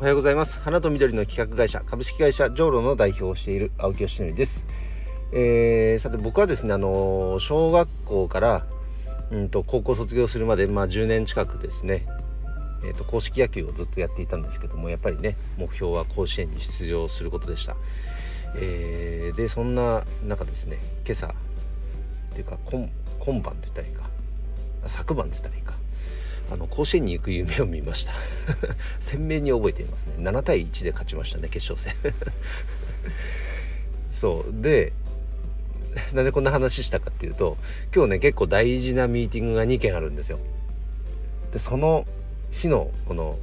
おはようございます。花と緑の企画会社株式会社ジョーロの代表をしている青木よしのりです。さて僕はですね小学校から、高校卒業するまで、10年近くですね、硬式野球をずっとやっていたんですけども、やっぱりね目標は甲子園に出場することでした。でそんな中ですね、今朝っていうか今晩って言ったらいいか、昨晩って言ったらいいか、甲子園に行く夢を見ました鮮明に覚えていますね。7対1で勝ちましたね、決勝戦そうで、なんでこんな話したかっていうと、今日ね結構大事なミーティングが2件あるんですよ。でその日のこの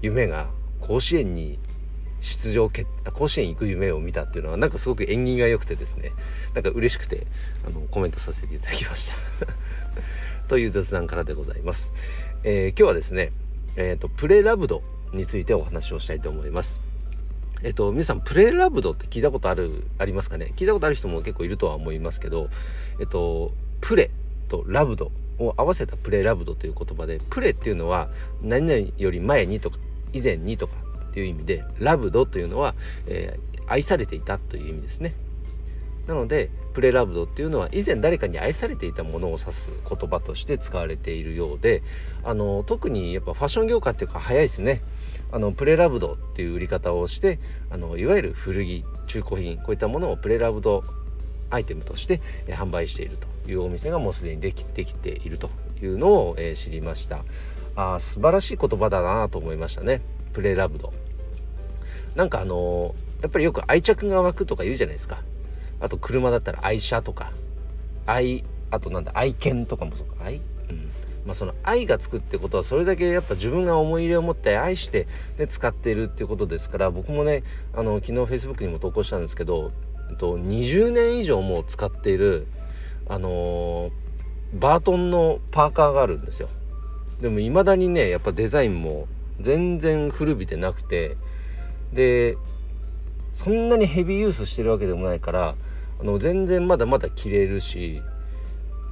夢が甲子園行く夢を見たっていうのはなんかすごく縁起が良くてですね、なんか嬉しくてコメントさせていただきましたという雑談からでございます。今日はですね、プレラブドについてお話をしたいと思います。皆さんプレラブドって聞いたことありますかね。聞いたことある人も結構いるとは思いますけど、プレとラブドを合わせたプレラブドという言葉で、プレっていうのは何々より前にとか以前にとかっていう意味で、ラブドというのは、愛されていたという意味ですね。なのでプレラブドっていうのは以前誰かに愛されていたものを指す言葉として使われているようで、特にやっぱファッション業界っていうか早いですね。プレラブドっていう売り方をして、いわゆる古着、中古品、こういったものをプレラブドアイテムとして販売しているというお店がもうすでにできているというのを知りました。素晴らしい言葉だなと思いましたね、プレラブド。なんかやっぱりよく愛着が湧くとか言うじゃないですか。あと車だったら愛車とかあと愛犬とかもそうか、その愛がつくってことはそれだけやっぱ自分が思い入れを持って愛して、ね、使っているっていうことですから、僕もね昨日 Facebook にも投稿したんですけど、20年以上もう使っているバートンのパーカーがあるんですよ。でも未だにねやっぱデザインも全然古びてなくて、でそんなにヘビーユースしてるわけでもないから、全然まだまだ着れるし、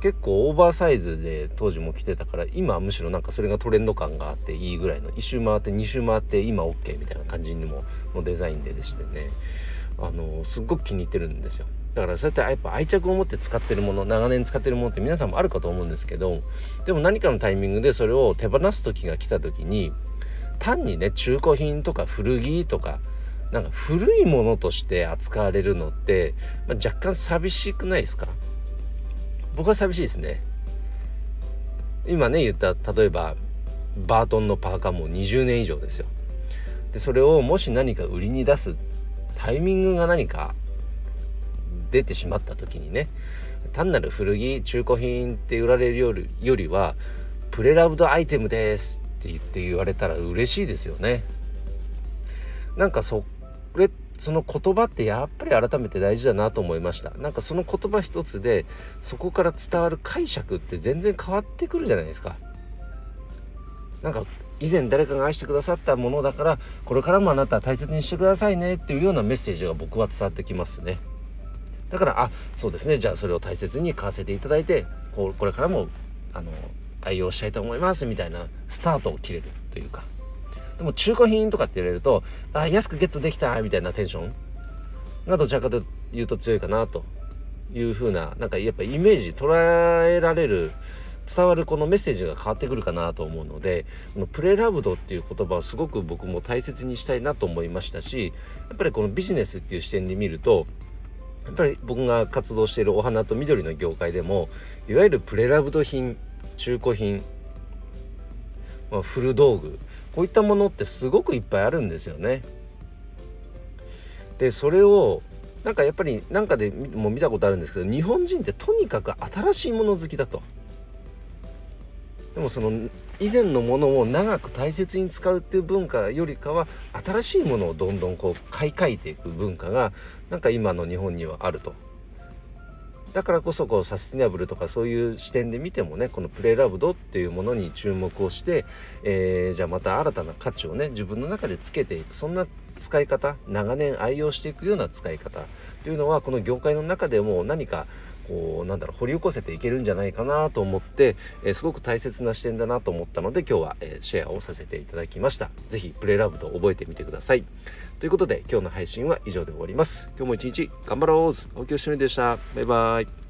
結構オーバーサイズで当時も着てたから、今むしろなんかそれがトレンド感があっていいぐらいの、1周回って2周回って今 OK みたいな感じにものデザインでしてね、すっごく気に入ってるんですよ。だからそうやってやっぱ愛着を持って使ってるもの、長年使ってるものって皆さんもあるかと思うんですけど、でも何かのタイミングでそれを手放す時が来た時に、単にね中古品とか古着とかなんか古いものとして扱われるのって、若干寂しくないですか？僕は寂しいですね。今ね言った例えばバートンのパーカーも20年以上ですよ。でそれをもし何か売りに出すタイミングが何か出てしまった時にね、単なる古着中古品って売られるよりはプレラブドアイテムですって言われたら嬉しいですよね。なんかその言葉ってやっぱり改めて大事だなと思いました。なんかその言葉一つでそこから伝わる解釈って全然変わってくるじゃないですか。なんか以前誰かが愛してくださったものだから、これからもあなた大切にしてくださいねっていうようなメッセージが僕は伝わってきますね。だからそうですね、じゃあそれを大切に買わせていただいて、これからも愛用したいと思いますみたいなスタートを切れるというか。でも中古品とかって言われると、安くゲットできたみたいなテンションがどちらかというと強いかなという風な、なんかやっぱイメージ捉えられる、伝わるこのメッセージが変わってくるかなと思うので、このプレラブドっていう言葉をすごく僕も大切にしたいなと思いましたし、やっぱりこのビジネスっていう視点で見ると、やっぱり僕が活動しているお花と緑の業界でも、いわゆるプレラブド品、中古品、古道具、こういったものってすごくいっぱいあるんですよね。でそれをなんかやっぱりなんかでも見たことあるんですけど、日本人ってとにかく新しいもの好きだと。でもその以前のものを長く大切に使うっていう文化よりかは、新しいものをどんどん買い替えていく文化がなんか今の日本にはあると。だからこそサスティナブルとかそういう視点で見てもね、このプレラブドっていうものに注目をして、じゃあまた新たな価値をね自分の中でつけていく、そんな使い方、長年愛用していくような使い方っていうのは、この業界の中でも何かこうなんだろう、掘り起こせていけるんじゃないかなと思って、すごく大切な視点だなと思ったので今日は、シェアをさせていただきました。ぜひプレイラブと覚えてみてください。ということで今日の配信は以上で終わります。今日も一日頑張ろう。青木よしのりでした。バイバイ。